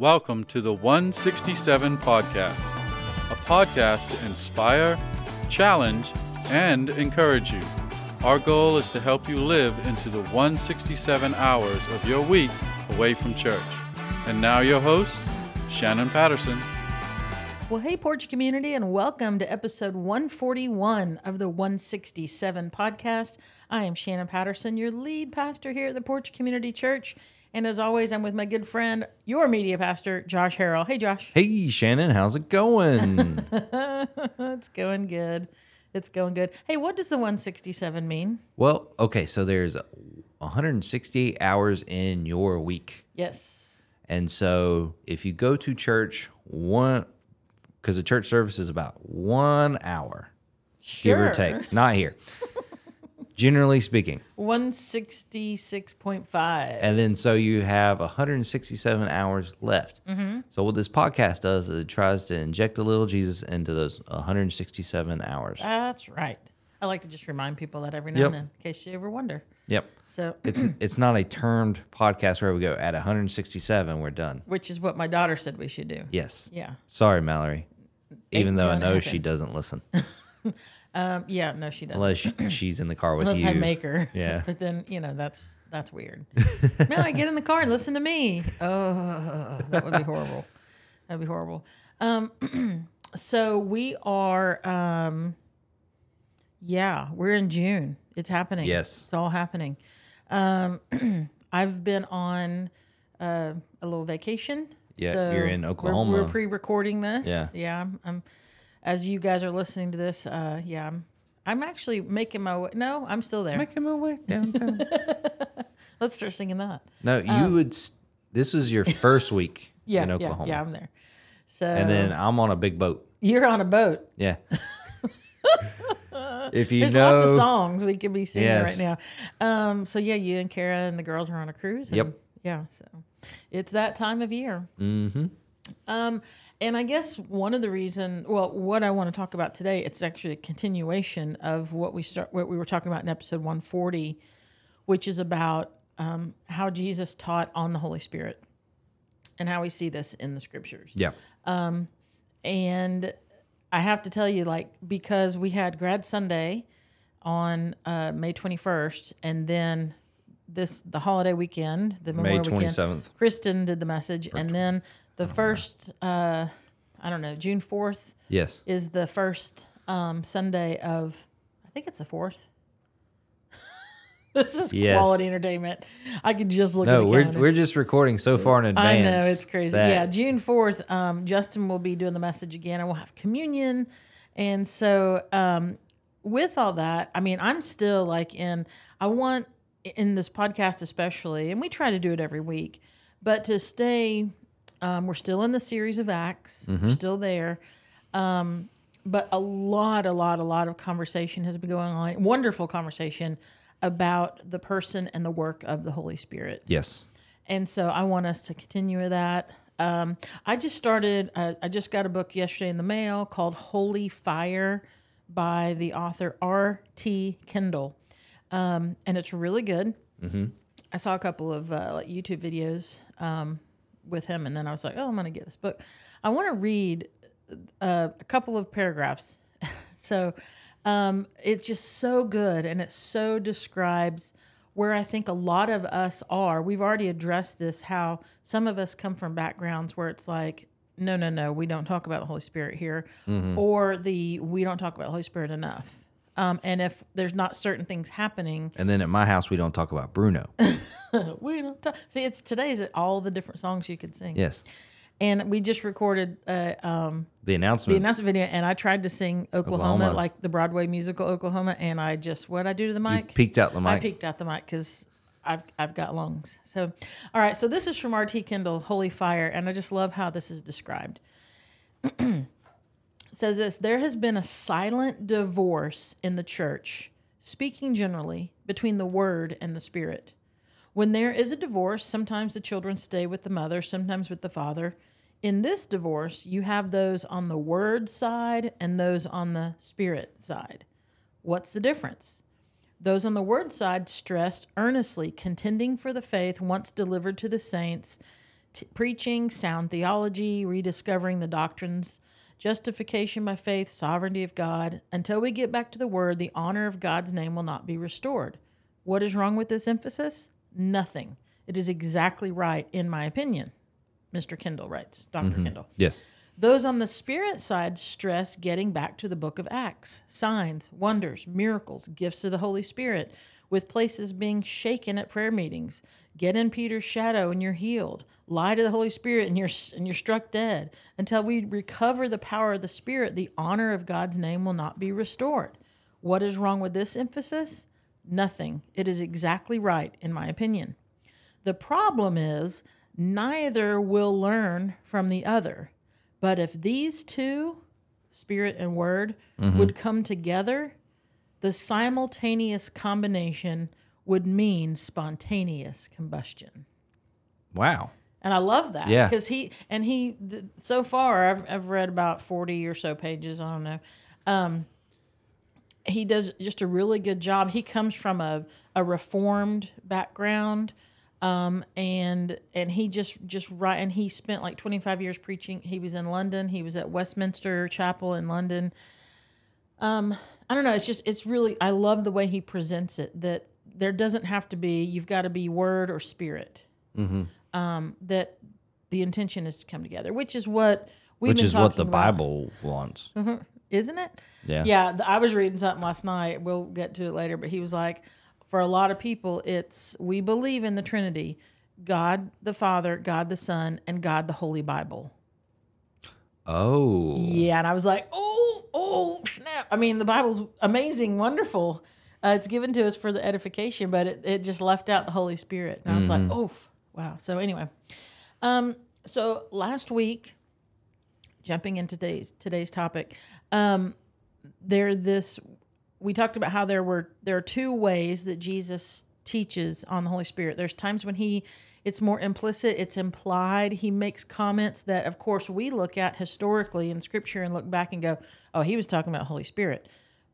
Welcome to the 167 Podcast, a podcast to inspire, challenge, and encourage you. Our goal is to help you live into the 167 hours of your week away from church. And now your host, Shannon Patterson. Well, hey, Porch Community, and welcome to episode 141 of the 167 Podcast. I am Shannon Patterson, your lead pastor here at the Porch Community Church. And as always, I'm with my good friend, your media pastor, Josh Harrell. Hey, Josh. Hey, Shannon. How's it going? It's going good. It's going good. Hey, what does the 167 mean? Well, okay, so there's 168 hours in your week. Yes. And so if you go to church, because the church service is about 1 hour, sure, give or take. Not here. Generally speaking. 166.5. And then so you have 167 hours left. Mm-hmm. So what this podcast does is it tries to inject a little Jesus into those 167 hours. That's right. I like to just remind people that every now and then, in case you ever wonder. Yep. So it's not a termed podcast where we go, at 167, we're done. Which is what my daughter said we should do. Yes. Yeah. Sorry, Mallory. Even though I know she doesn't listen. Yeah, no, she doesn't. Unless she's in the car with you. Unless I make her. Yeah. But then, that's weird. No, I get in the car and listen to me. Oh, that would be horrible. That'd be horrible. So we are, we're in June. It's happening. Yes. It's all happening. I've been on a little vacation. Yeah, so you're in Oklahoma. We're pre-recording this. Yeah. Yeah, I'm as you guys are listening to this, I'm actually making my way. No, I'm still there. Making my way downtown. Let's start singing that. No, you would. This is your first week in Oklahoma. Yeah, I'm there. So. And then I'm on a big boat. You're on a boat. Yeah. If you know, there's lots of songs we could be singing right now. You and Kara and the girls are on a cruise. And, yeah. So it's that time of year. Mm-hmm. And I guess one of the reason, what I want to talk about today, it's actually a continuation of what we were talking about in episode 140, which is about how Jesus taught on the Holy Spirit and how we see this in the scriptures. Yeah. And I have to tell you, because we had Grad Sunday on May 21st, and then the holiday weekend, the Memorial May 27th. Weekend, Kristen did the message, and then. The first, June 4th is the first Sunday of, I think it's the 4th. This is quality entertainment. I could just look at the calendar. We're just recording so far in advance. I know, it's crazy. Yeah, June 4th, Justin will be doing the message again, and we'll have communion. And so with all that, I'm still in this podcast especially, and we try to do it every week, but to stay... we're still in the series of Acts. Mm-hmm. We're still there. But a lot of conversation has been going on. Wonderful conversation about the person and the work of the Holy Spirit. Yes. And so I want us to continue with that. I just got a book yesterday in the mail called Holy Fire by the author R T Kendall. And it's really good. Mm-hmm. I saw a couple of YouTube videos, with him, and then I was like, I'm gonna get this book. I want to read a couple of paragraphs. So it's just so good, and it so describes where I think a lot of us are. We've already addressed this, how some of us come from backgrounds where it's like, no, we don't talk about the Holy Spirit here. Mm-hmm. Or we don't talk about the Holy Spirit enough. And if there's not certain things happening. And then at my house, we don't talk about Bruno. We don't talk. See, today's all the different songs you could sing. Yes. And we just recorded the announcement video, and I tried to sing Oklahoma, like the Broadway musical Oklahoma, and I just, what'd I do to the mic? You peeked out the mic. I peeked out the mic because I've got lungs. So, all right, so this is from R. T. Kendall, Holy Fire, and I just love how this is described. It says this: there has been a silent divorce in the church, speaking generally, between the Word and the Spirit. When there is a divorce, sometimes the children stay with the mother, sometimes with the father. In this divorce, you have those on the Word side and those on the Spirit side. What's the difference? Those on the Word side stress earnestly, contending for the faith once delivered to the saints, preaching, sound theology, rediscovering the doctrines, justification by faith, sovereignty of God. Until we get back to the Word, the honor of God's name will not be restored. What is wrong with this emphasis? Nothing. It is exactly right, in my opinion, Mr. Kendall writes, Dr. Kendall. Yes. Those on the Spirit side stress getting back to the book of Acts, signs, wonders, miracles, gifts of the Holy Spirit, with places being shaken at prayer meetings. Get in Peter's shadow and you're healed. Lie to the Holy Spirit and you're struck dead. Until we recover the power of the Spirit, the honor of God's name will not be restored. What is wrong with this emphasis? Nothing. It is exactly right, in my opinion. The problem is neither will learn from the other. But if these two, Spirit and Word, would come together, the simultaneous combination would mean spontaneous combustion. Wow. And I love that. Yeah. Because so far, I've read about 40 or so pages, I don't know. He does just a really good job. He comes from a Reformed background, and he and he spent like 25 years preaching. He was in London. He was at Westminster Chapel in London. I don't know. It's really, I love the way he presents it, that there doesn't have to be, you've got to be Word or Spirit. That the intention is to come together, which is what we've been talking about. Which is what the Bible wants. Isn't it? Yeah. Yeah. I was reading something last night. We'll get to it later. But he was like, for a lot of people, it's, we believe in the Trinity, God the Father, God the Son, and God the Holy Bible. Oh. Yeah. And I was like, oh, snap. I mean, the Bible's amazing, wonderful. It's given to us for the edification, but it just left out the Holy Spirit. And I was like, oh, wow. So anyway, so last week, jumping into today's topic, we talked about how there are two ways that Jesus teaches on the Holy Spirit. There's times when it's more implicit, it's implied. He makes comments that, of course, we look at historically in Scripture and look back and go, oh, he was talking about Holy Spirit.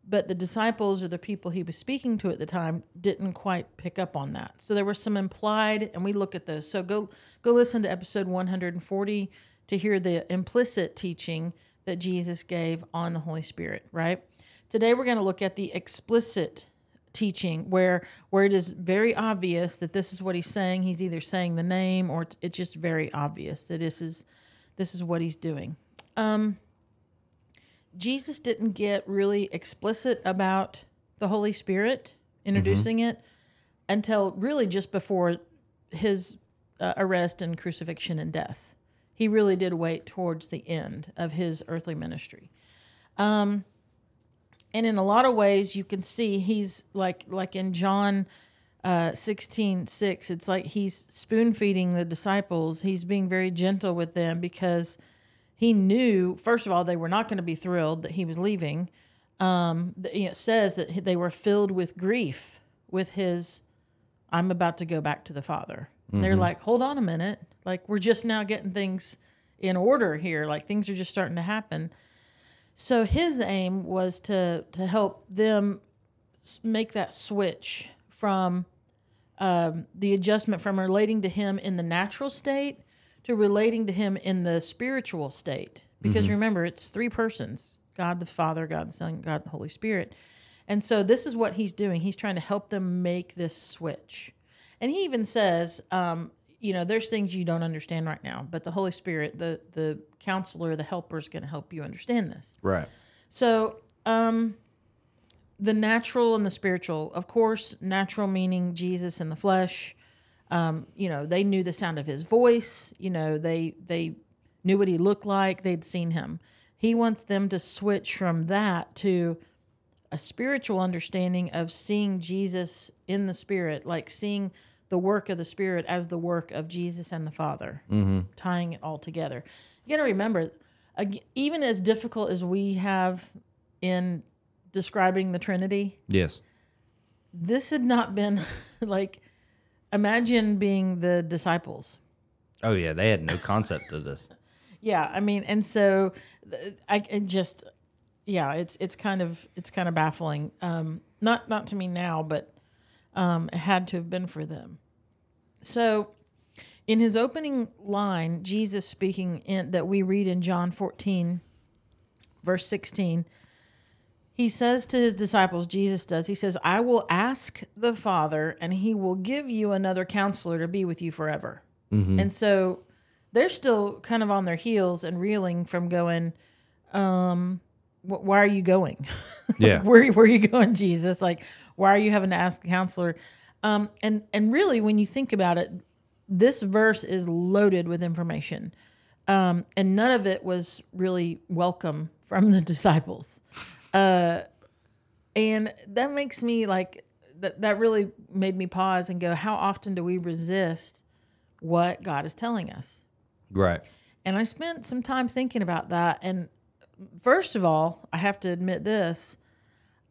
But the disciples or the people he was speaking to at the time didn't quite pick up on that. So there were some implied, and we look at those. So go listen to episode 140 to hear the implicit teaching that Jesus gave on the Holy Spirit, right? Today we're going to look at the explicit teaching where it is very obvious that this is what he's saying. He's either saying the name or it's just very obvious that this is what he's doing. Jesus didn't get really explicit about the Holy Spirit, introducing it, until really just before his arrest and crucifixion and death. He really did wait towards the end of his earthly ministry. And in a lot of ways, you can see he's like in John 16:6, it's like he's spoon-feeding the disciples. He's being very gentle with them because he knew, first of all, they were not going to be thrilled that he was leaving. It says that they were filled with grief with his, I'm about to go back to the Father. Mm-hmm. They're like, hold on a minute. Like, we're just now getting things in order here. Like, things are just starting to happen. So his aim was to help them make that switch from the adjustment from relating to him in the natural state to relating to him in the spiritual state. Because remember, it's three persons, God the Father, God the Son, God the Holy Spirit. And so this is what he's doing. He's trying to help them make this switch. And he even says, there's things you don't understand right now, but the Holy Spirit, the counselor, the helper is going to help you understand this. Right. So the natural and the spiritual, of course, natural meaning Jesus in the flesh. They knew the sound of his voice. They knew what he looked like. They'd seen him. He wants them to switch from that to a spiritual understanding of seeing Jesus in the Spirit, like seeing the work of the Spirit as the work of Jesus and the Father, tying it all together. You got to remember, even as difficult as we have in describing the Trinity, yes, this had not been like, imagine being the disciples. Oh, yeah, they had no concept of this. Yeah, I mean, and so it's kind of baffling. Not to me now, but it had to have been for them. So In his opening line, Jesus speaking that we read in John 14, verse 16, he says to his disciples, Jesus does, he says, I will ask the Father, and he will give you another counselor to be with you forever. Mm-hmm. And so they're still kind of on their heels and reeling from going, why are you going? Yeah. Where are you going, Jesus? Like, why are you having to ask a counselor? And really, when you think about it, this verse is loaded with information. And none of it was really welcome from the disciples. And that makes me like, that really made me pause and go, how often do we resist what God is telling us? Right. And I spent some time thinking about that. And first of all, I have to admit this.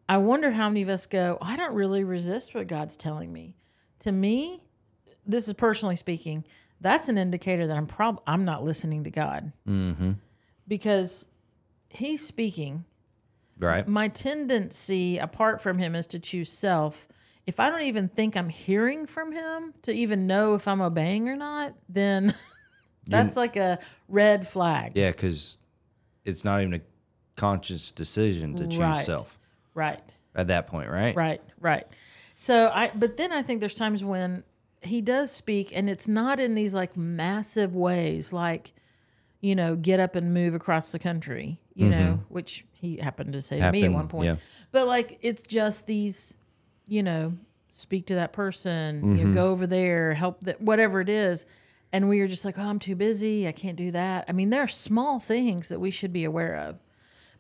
I wonder how many of us go, I don't really resist what God's telling me. To me, this is personally speaking, that's an indicator that I'm not listening to God. Mm-hmm. Because he's speaking. Right. My tendency, apart from him, is to choose self. If I don't even think I'm hearing from him to even know if I'm obeying or not, then that's like a red flag. Yeah, because it's not even a conscious decision to choose self. Right. At that point, right? Right. So but then I think there's times when he does speak, and it's not in these like massive ways, like, you know, get up and move across the country, you mm-hmm. know, which he happened to say to me at one point. Yeah. But like, it's just these, you know, speak to that person, mm-hmm. you know, go over there, help that, whatever it is. And we are just like, oh, I'm too busy. I can't do that. I mean, there are small things that we should be aware of.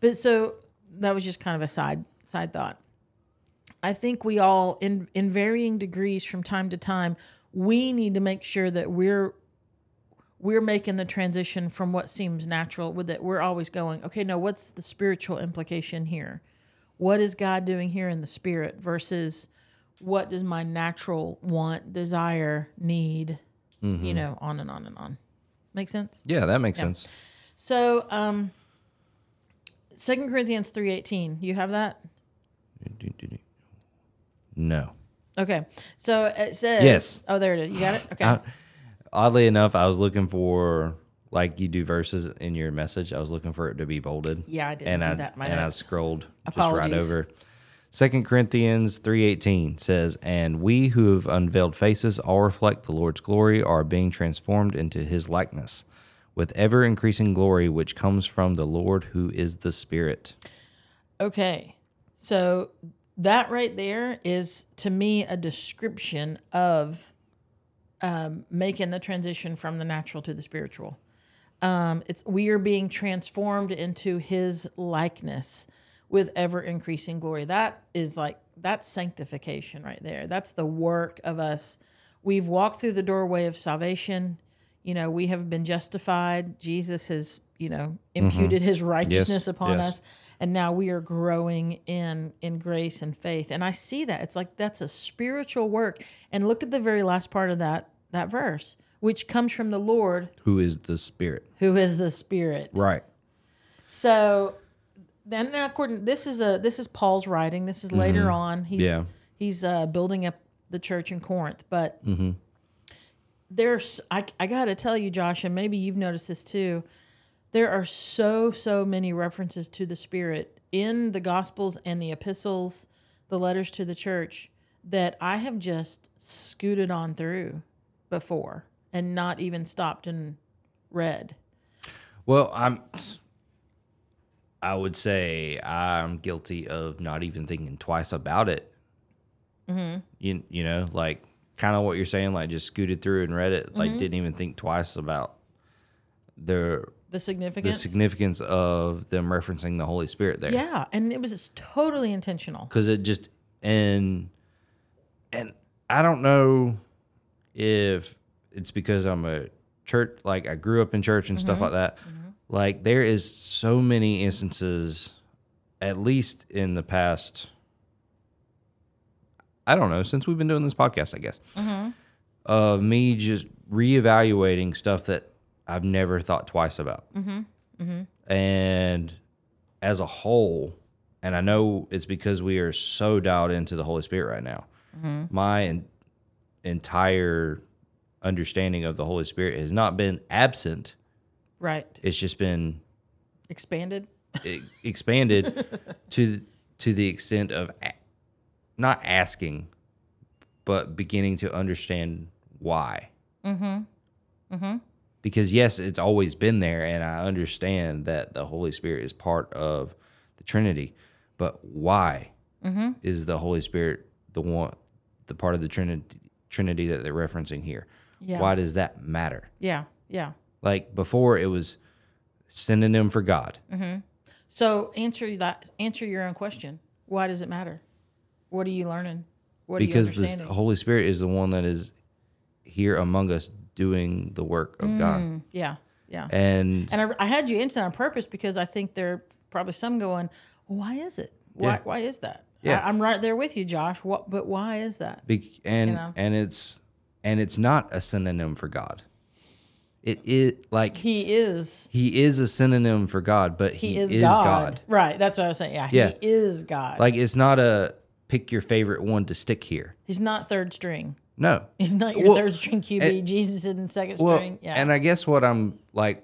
But so that was just kind of a side thought. I think we all, in varying degrees from time to time, we need to make sure that we're making the transition from what seems natural, with that we're always going, okay, no, what's the spiritual implication here? What is God doing here in the spirit versus what does my natural want, desire, need, mm-hmm. you know, on and on and on. Make sense? Yeah, that makes sense. So 2 Corinthians 3:18, you have that? No. Okay. So it says... Yes. Oh, there it is. You got it? Okay. Oddly enough, I was looking for, like you do verses in your message, I was looking for it to be bolded. Yeah, I didn't do that. I scrolled Apologies. Just right over. 2 Corinthians 3:18 says, and we who have unveiled faces all reflect the Lord's glory, are being transformed into his likeness, with ever-increasing glory which comes from the Lord who is the Spirit. Okay. So... that right there is, to me, a description of making the transition from the natural to the spiritual. We are being transformed into his likeness with ever-increasing glory. That is like, that's sanctification right there. That's the work of us. We've walked through the doorway of salvation. You know, we have been justified. Jesus has, you know, imputed mm-hmm. his righteousness upon us. And now we are growing in grace and faith. And I see that. It's like, that's a spiritual work. And look at the very last part of that verse, which comes from the Lord. Who is the Spirit. Right. So then this is Paul's writing. This is mm-hmm. later on. He's building up the church in Corinth. But mm-hmm. I got to tell you, Josh, and maybe you've noticed this too, there are so many references to the Spirit in the Gospels and the epistles, the letters to the church, that I have just scooted on through before and not even stopped and read. Well, I would say I'm guilty of not even thinking twice about it. Mm-hmm. You know, like kind of what you're saying, like just scooted through and read it, like mm-hmm. didn't even think twice about the significance of them referencing the Holy Spirit there. Yeah, and it was just totally intentional. Because it just, and I don't know if it's because I'm a church, like I grew up in church and mm-hmm. stuff like that. Mm-hmm. Like there is so many instances, at least in the past, I don't know, since we've been doing this podcast, I guess, mm-hmm. of me just reevaluating stuff that I've never thought twice about. Mm-hmm. Mm-hmm. And as a whole, and I know it's because we are so dialed into the Holy Spirit right now, mm-hmm. my entire understanding of the Holy Spirit has not been absent. Right. It's just been expanded. Expanded to the extent of not asking, but beginning to understand why. Mm-hmm. Mm-hmm. Because, yes, it's always been there, and I understand that the Holy Spirit is part of the Trinity. But why mm-hmm. is the Holy Spirit the part of the Trinity that they're referencing here? Yeah. Why does that matter? Yeah, yeah. Like before, it was synonym for God. Mm-hmm. So answer your own question. Why does it matter? What are you learning? What are you understanding? The Holy Spirit is the one that is here among us, doing the work of God. Yeah, yeah. And I had you into it on purpose because I think there are probably some going, why is it? Why is that? Yeah. I'm right there with you, Josh. But why is that? And it's not a synonym for God. It is like He is a synonym for God, but He is God. Right. That's what I was saying. Yeah, yeah. He is God. Like it's not a pick your favorite one to stick here. He's not third string. No. He's not your third string QB. Jesus isn't second string. Yeah. And I guess what I'm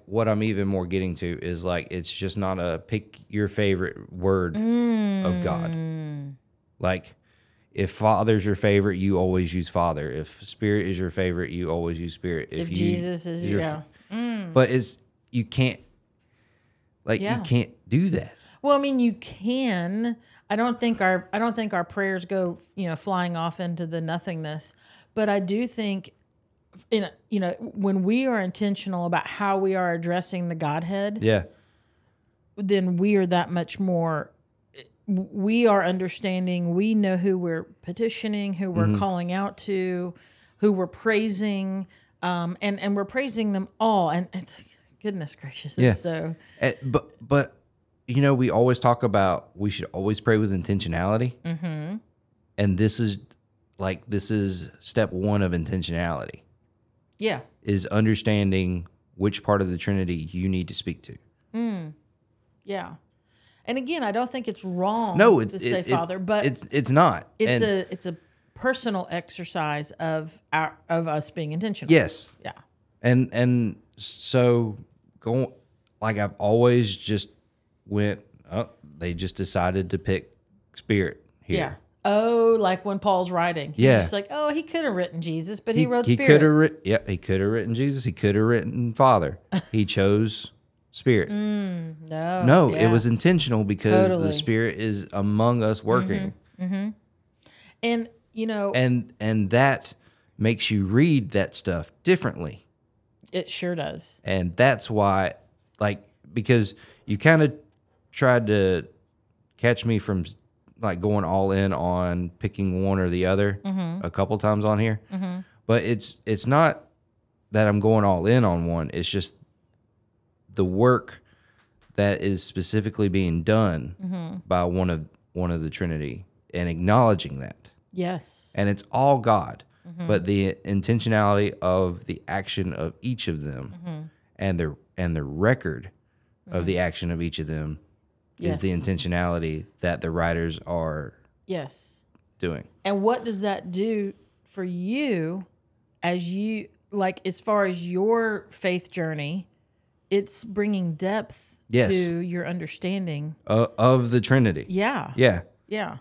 even more getting to is like it's just not a pick your favorite word of God. Like if Father's your favorite, you always use Father. If Spirit is your favorite, you always use Spirit. If Jesus is your favorite. But you can't do that. Well, I mean, you can. I don't think our prayers go, flying off into the nothingness. But I do think, when we are intentional about how we are addressing the Godhead, yeah, then we are that much more. We are understanding. We know who we're petitioning, who we're mm-hmm. calling out to, who we're praising, and we're praising them all. And goodness gracious, yeah. It's so. But. We always talk about we should always pray with intentionality. Mm-hmm. And this is step one of intentionality. Yeah. Is understanding which part of the Trinity you need to speak to. Mm. Yeah. And again, I don't think it's wrong to say Father, but it's not. It's a personal exercise of us being intentional. Yes. Yeah. And so going like I've always just went, they just decided to pick Spirit here. Yeah. Oh, like when Paul's writing. Yeah. He's just like, he could have written Jesus, but he wrote Spirit. He could have written Jesus. He could have written Father. He chose Spirit. It was intentional because the Spirit is among us working. Mm-hmm. Mm-hmm. And, And that makes you read that stuff differently. It sure does. And that's why, because you kind of tried to catch me from going all in on picking one or the other mm-hmm. a couple times on here, mm-hmm. but it's not that I'm going all in on one. It's just the work that is specifically being done mm-hmm. by one of the Trinity and acknowledging that. Yes, and it's all God, mm-hmm. but the intentionality of the action of each of them mm-hmm. and the record of the action of each of them yes. is the intentionality that the writers are yes. doing. And what does that do for you as you, as far as your faith journey, it's bringing depth yes. to your understanding. Of the Trinity. Yeah. Yeah. Yeah.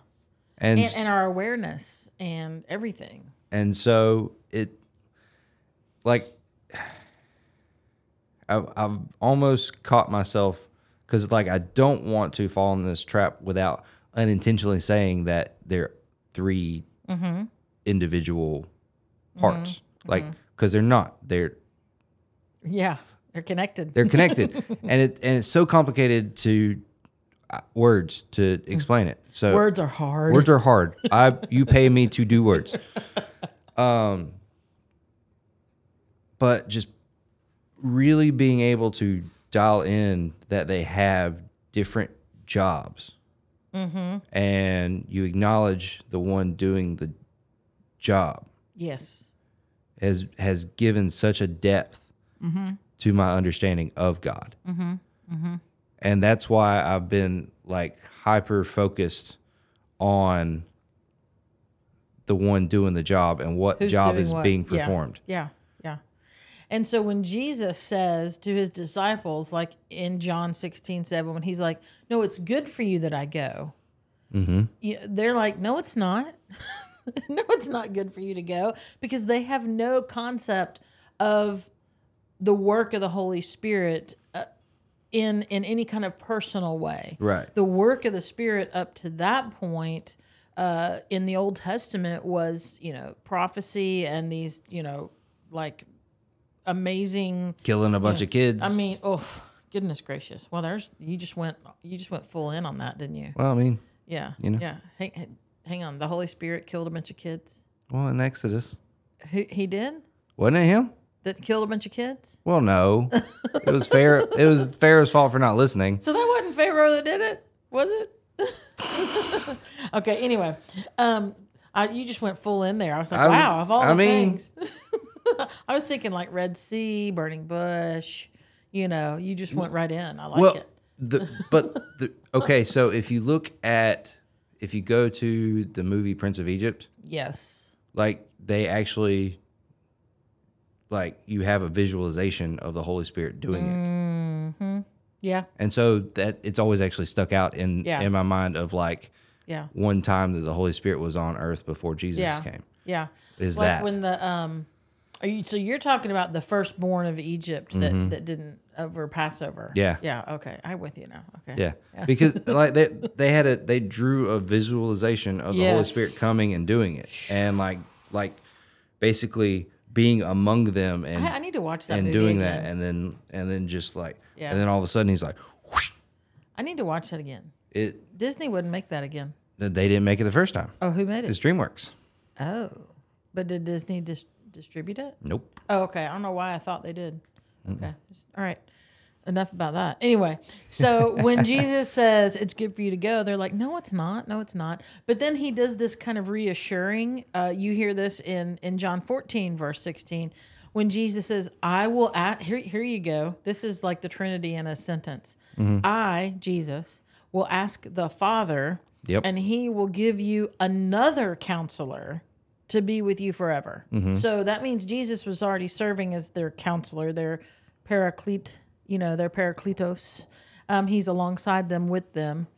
And our awareness and everything. And so I've almost caught myself because, I don't want to fall in this trap without unintentionally saying that they're three mm-hmm. individual parts, mm-hmm. Because they're not. They're connected. They're connected, and it's so complicated to words to explain it. So words are hard. Words are hard. You pay me to do words. But just. Really being able to dial in that they have different jobs mm-hmm. and you acknowledge the one doing the job yes has given such a depth mm-hmm. to my understanding of God mm-hmm. Mm-hmm. and that's why I've been hyper focused on the one doing the job and what Who's job is what? Being performed yeah, yeah. Yeah. And so when Jesus says to his disciples, like in John 16:7, when he's like, no, it's good for you that I go. Mm-hmm. They're like, no, it's not. No, it's not good for you to go, because they have no concept of the work of the Holy Spirit in any kind of personal way. Right. The work of the Spirit up to that point in the Old Testament was, prophecy and these, like amazing killing a bunch of kids. I mean, oh goodness gracious. Well, you just went full in on that, didn't you? Well, I mean, yeah. Yeah. Hang on. The Holy Spirit killed a bunch of kids. Well, in Exodus. He did? Wasn't it him? That killed a bunch of kids? Well, no. It was Pharaoh. It was Pharaoh's fault for not listening. So that wasn't Pharaoh that did it, was it? Okay. Anyway, you just went full in there. I was like, wow, of all the things. I was thinking like Red Sea, burning bush. You just went right in. I like it. Okay. So if you go to the movie Prince of Egypt, yes, like they actually. Like you have a visualization of the Holy Spirit doing it. Yeah. And so that it's always actually stuck out in my mind of like one time that the Holy Spirit was on earth before Jesus came. Yeah. Is like that when the so you're talking about the firstborn of Egypt that didn't over Passover. Yeah. Yeah, okay. I'm with you now. Okay. Yeah. Because like they had they drew a visualization of the Holy Spirit coming and doing it. And like basically being among them, and I need to watch that and movie doing again. That, and then just like, and then all of a sudden he's like, whoosh. I need to watch that again. Disney wouldn't make that again. They didn't make it the first time. Oh, who made it? It's DreamWorks. Oh, but did Disney distribute it? Nope. Oh, okay. I don't know why I thought they did. Okay, all right. Enough about that. Anyway, so when Jesus says it's good for you to go, they're like, no, it's not. No, it's not. But then he does this kind of reassuring. You hear this in John 14, verse 16, when Jesus says, I will ask, here you go. This is like the Trinity in a sentence. Mm-hmm. I, Jesus, will ask the Father, and he will give you another counselor to be with you forever. Mm-hmm. So that means Jesus was already serving as their counselor, their paraclete. They're parakletos. He's alongside them, with them.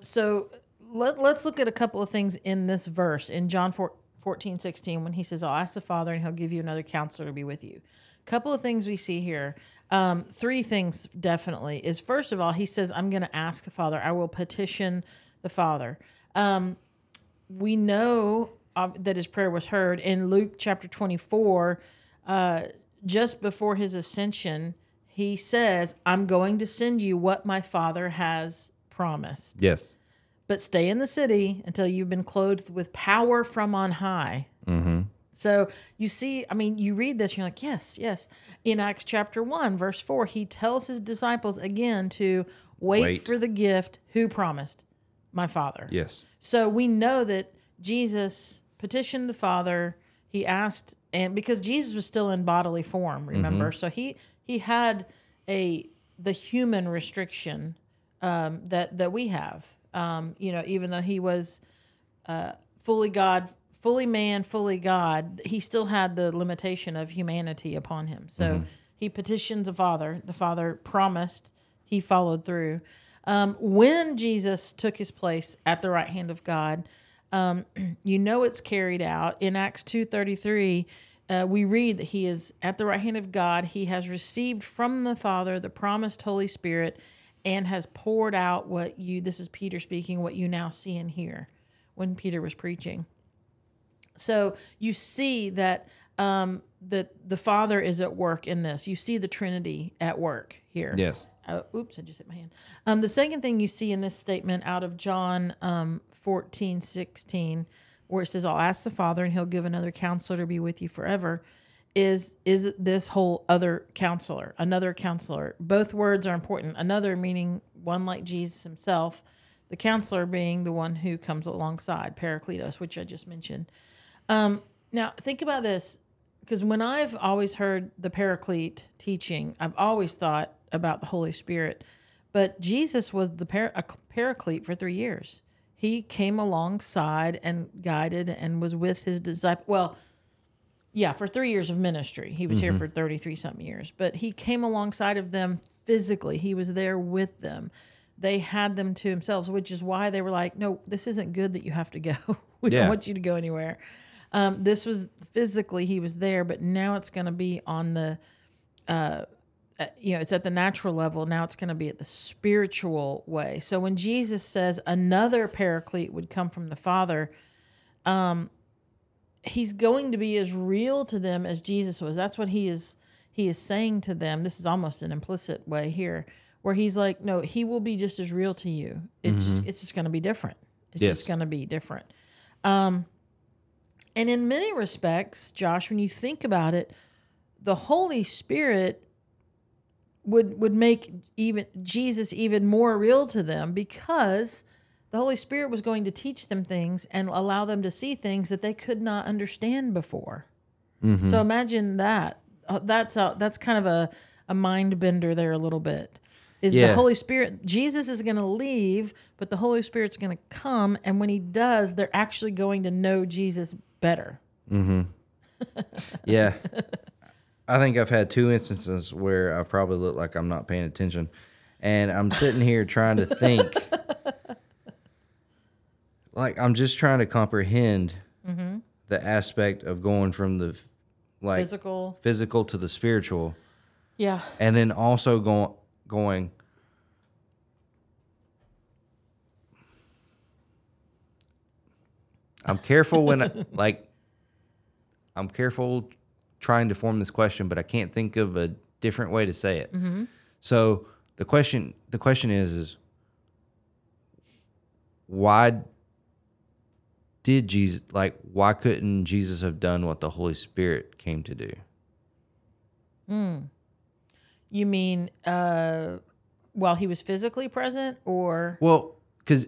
So let's look at a couple of things in this verse, in John 14:16, when he says, I'll ask the Father, and he'll give you another counselor to be with you. A couple of things we see here. Three things, definitely, is first of all, he says, I'm going to ask the Father. I will petition the Father. We know that his prayer was heard. In Luke chapter 24, just before his ascension, he says, I'm going to send you what my Father has promised. Yes. But stay in the city until you've been clothed with power from on high. Mm-hmm. So you see, I mean, you read this, you're like, yes, yes. In Acts chapter 1, verse 4, he tells his disciples again to wait for the gift who promised my Father. Yes. So we know that Jesus petitioned the Father. He asked, and because Jesus was still in bodily form, remember? Mm-hmm. So He had the human restriction that we have. Even though he was fully God, fully man, fully God, he still had the limitation of humanity upon him. So he petitioned the Father. The Father promised. He followed through. When Jesus took his place at the right hand of God, it's carried out in Acts 2:33. We read that he is at the right hand of God. He has received from the Father the promised Holy Spirit and has poured out this is Peter speaking, what you now see and hear when Peter was preaching. So you see that the Father is at work in this. You see the Trinity at work here. Yes. Oops, I just hit my hand. The second thing you see in this statement out of John 14:16 where it says, I'll ask the Father and he'll give another counselor to be with you forever, is this whole other counselor, another counselor. Both words are important. Another meaning one like Jesus himself, the counselor being the one who comes alongside, parakletos, which I just mentioned. Now, think about this, because when I've always heard the paraclete teaching, I've always thought about the Holy Spirit. But Jesus was the paraclete for 3 years. He came alongside and guided and was with his disciples. Well, Yeah, for 3 years of ministry. He was here for 33-something years. But he came alongside of them physically. He was there with them. They had them to themselves, which is why they were like, no, this isn't good that you have to go. We don't want you to go anywhere. This was physically he was there, but now it's going to be on the, it's at the natural level. Now it's going to be at the spiritual way. So when Jesus says another paraclete would come from the Father, he's going to be as real to them as Jesus was. That's what he is saying to them. This is almost an implicit way here, where he's like, no, he will be just as real to you. It's just going to be different. It's just going to be different. And in many respects, Josh, when you think about it, the Holy Spirit would make even Jesus even more real to them, because the Holy Spirit was going to teach them things and allow them to see things that they could not understand before. Mm-hmm. So imagine that. That's kind of a mind bender there a little bit. The Holy Spirit, Jesus is going to leave, but the Holy Spirit's going to come, and when he does, they're actually going to know Jesus better. Mm-hmm. Yeah. I think I've had two instances where I probably look like I'm not paying attention, and I'm sitting here trying to think. Like, I'm just trying to comprehend the aspect of going from the physical to the spiritual. Yeah. And then also going, I'm careful when I'm careful trying to form this question, but I can't think of a different way to say it. Mm-hmm. So the question is why did Jesus, why couldn't Jesus have done what the Holy Spirit came to do? Mm. You mean while he was physically present, or? Well, because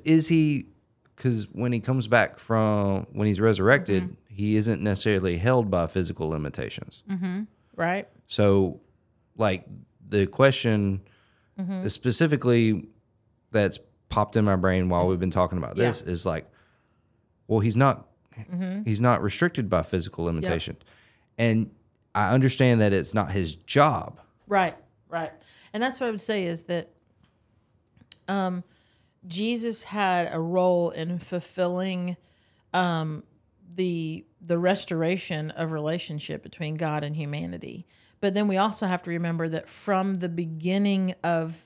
when he comes back when he's resurrected, he isn't necessarily held by physical limitations. Mm-hmm. Right. So, the question specifically that's popped in my brain while we've been talking about this is well, he's not restricted by physical limitation. Yep. And I understand that it's not his job. Right. Right. And that's what I would say is that Jesus had a role in fulfilling the restoration of relationship between God and humanity. But then we also have to remember that from the beginning of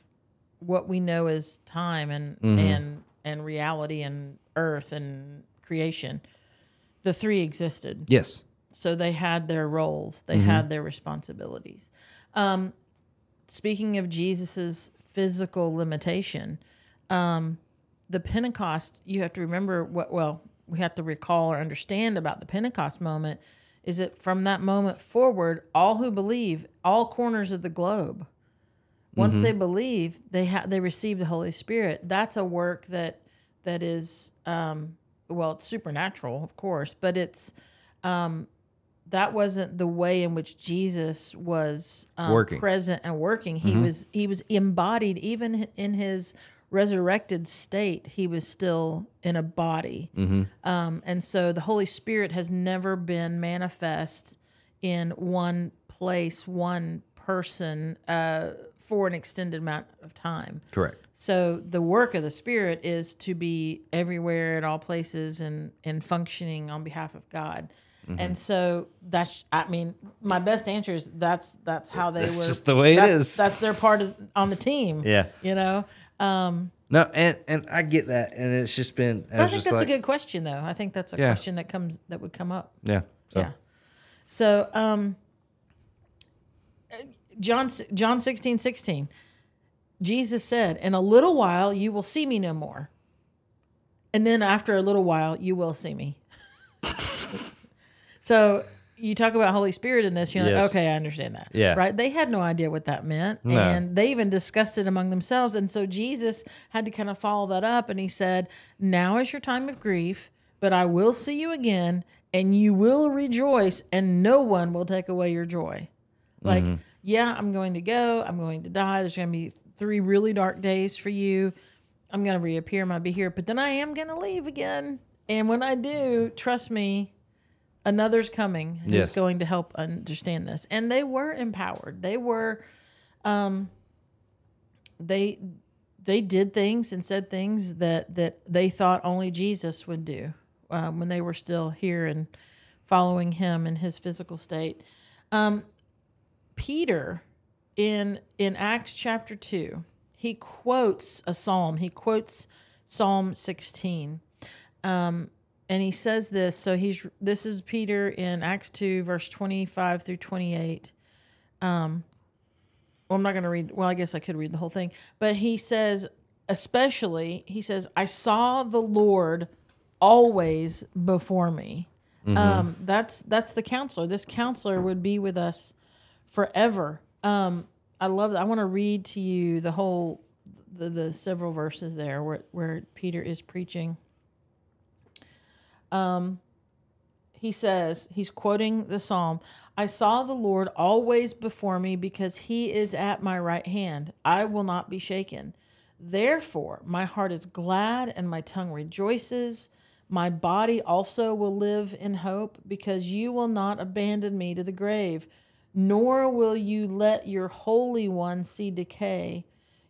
what we know as time and reality and earth and creation, the three existed. Yes. So they had their roles. They had their responsibilities. Speaking of Jesus's physical limitation, the Pentecost, you have to remember we have to recall or understand about the Pentecost moment is that from that moment forward, all who believe, all corners of the globe, once they believe, they receive the Holy Spirit. That's a work that is, it's supernatural, of course, but it's, that wasn't the way in which Jesus was present and working. He was embodied. Even in his resurrected state, he was still in a body. And so the Holy Spirit has never been manifest in one place, one person for an extended amount of time. Correct. So the work of the Spirit is to be everywhere at all places and functioning on behalf of God. Mm-hmm. And so my best answer is that's how they were. That's just the way it is. That's their part on the team. Yeah. No, and I get that, and it's just been. I think that's a good question, though. I think that's a question that would come up. Yeah. So. Yeah. So, John 16:16, Jesus said, "In a little while you will see me no more, and then after a little while you will see me." So you talk about Holy Spirit in this, you're like, okay, I understand that. Yeah. Right? They had no idea what that meant, and they even discussed it among themselves. And so Jesus had to kind of follow that up, and he said, now is your time of grief, but I will see you again, and you will rejoice, and no one will take away your joy. I'm going to go. I'm going to die. There's going to be 3 really dark days for you. I'm going to reappear. I might be here, but then I am going to leave again. And when I do, trust me, another's coming who's yes. going to help understand this. And they were empowered. They were, they did things and said things that they thought only Jesus would do when they were still here and following him in his physical state. Peter, in Acts chapter 2, he quotes a psalm. He quotes Psalm 16. And he says this. So this is Peter in Acts 2, verse 25 through 28. Well, I'm not going to read. Well, I guess I could read the whole thing. But he says, especially, he says, I saw the Lord always before me. Mm-hmm. That's the counselor. This counselor would be with us forever. I love that. I want to read to you the whole, the several verses there where Peter is preaching. He says, he's quoting the psalm, I saw the Lord always before me because he is at my right hand. I will not be shaken. Therefore, my heart is glad and my tongue rejoices. My body also will live in hope because you will not abandon me to the grave, nor will you let your Holy One see decay.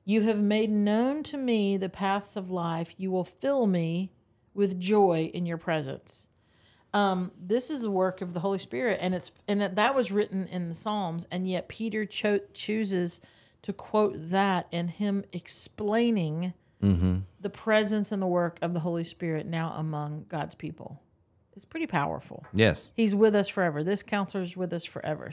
You have made known to me the paths of life. You will fill me with joy in your presence. This is the work of the Holy Spirit, and that was written in the Psalms, and yet Peter chooses to quote that in him explaining mm-hmm. the presence and the work of the Holy Spirit now among God's people. It's pretty powerful. Yes, he's with us forever. This counselor is with us forever.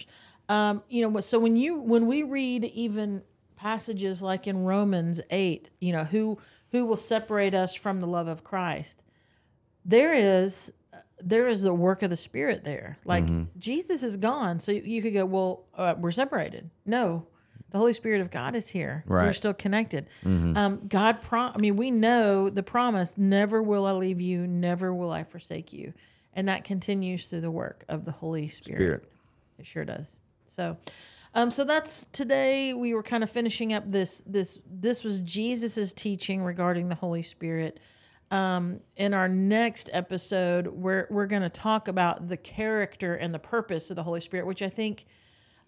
So when we read even passages like in Romans 8, who will separate us from the love of Christ? There is the work of the Spirit there. Like mm-hmm. Jesus is gone. So you could go, well, we're separated. No, the Holy Spirit of God is here. Right. We're still connected. Mm-hmm. We know the promise, never will I leave you, never will I forsake you. And that continues through the work of the Holy Spirit. It sure does. So that's today. We were kind of finishing up this was Jesus's teaching regarding the Holy Spirit. In our next episode, we're going to talk about the character and the purpose of the Holy Spirit, which I think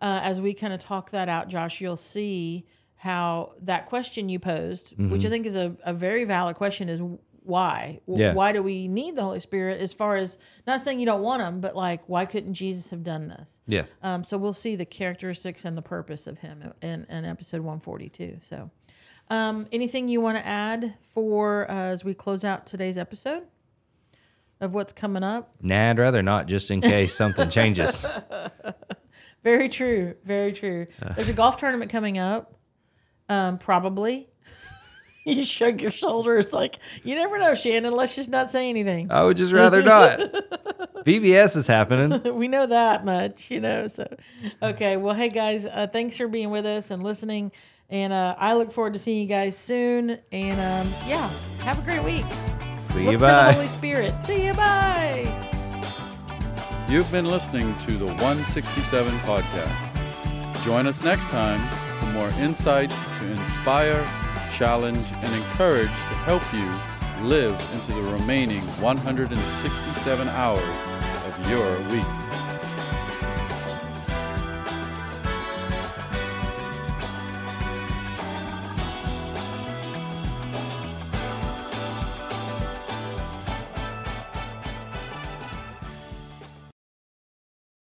as we kind of talk that out, Josh, you'll see how that question you posed, mm-hmm. which I think is a very valid question, is why? Yeah. Why do we need the Holy Spirit, as far as, not saying you don't want him, but like, why couldn't Jesus have done this? Yeah. So we'll see the characteristics and the purpose of him in episode 142, so... anything you want to add for as we close out today's episode of what's coming up? Nah, I'd rather not, just in case something changes. Very true. Very true. There's a golf tournament coming up, probably. You shrug your shoulders like, you never know, Shannon. Let's just not say anything. I would just rather not. VBS is happening. We know that much, so. Okay. Well, hey, guys, thanks for being with us and listening. And I look forward to seeing you guys soon. And have a great week. See you, bye. Look for the Holy Spirit. See you, bye. You've been listening to the 167 Podcast. Join us next time for more insights to inspire, challenge, and encourage to help you live into the remaining 167 hours of your week.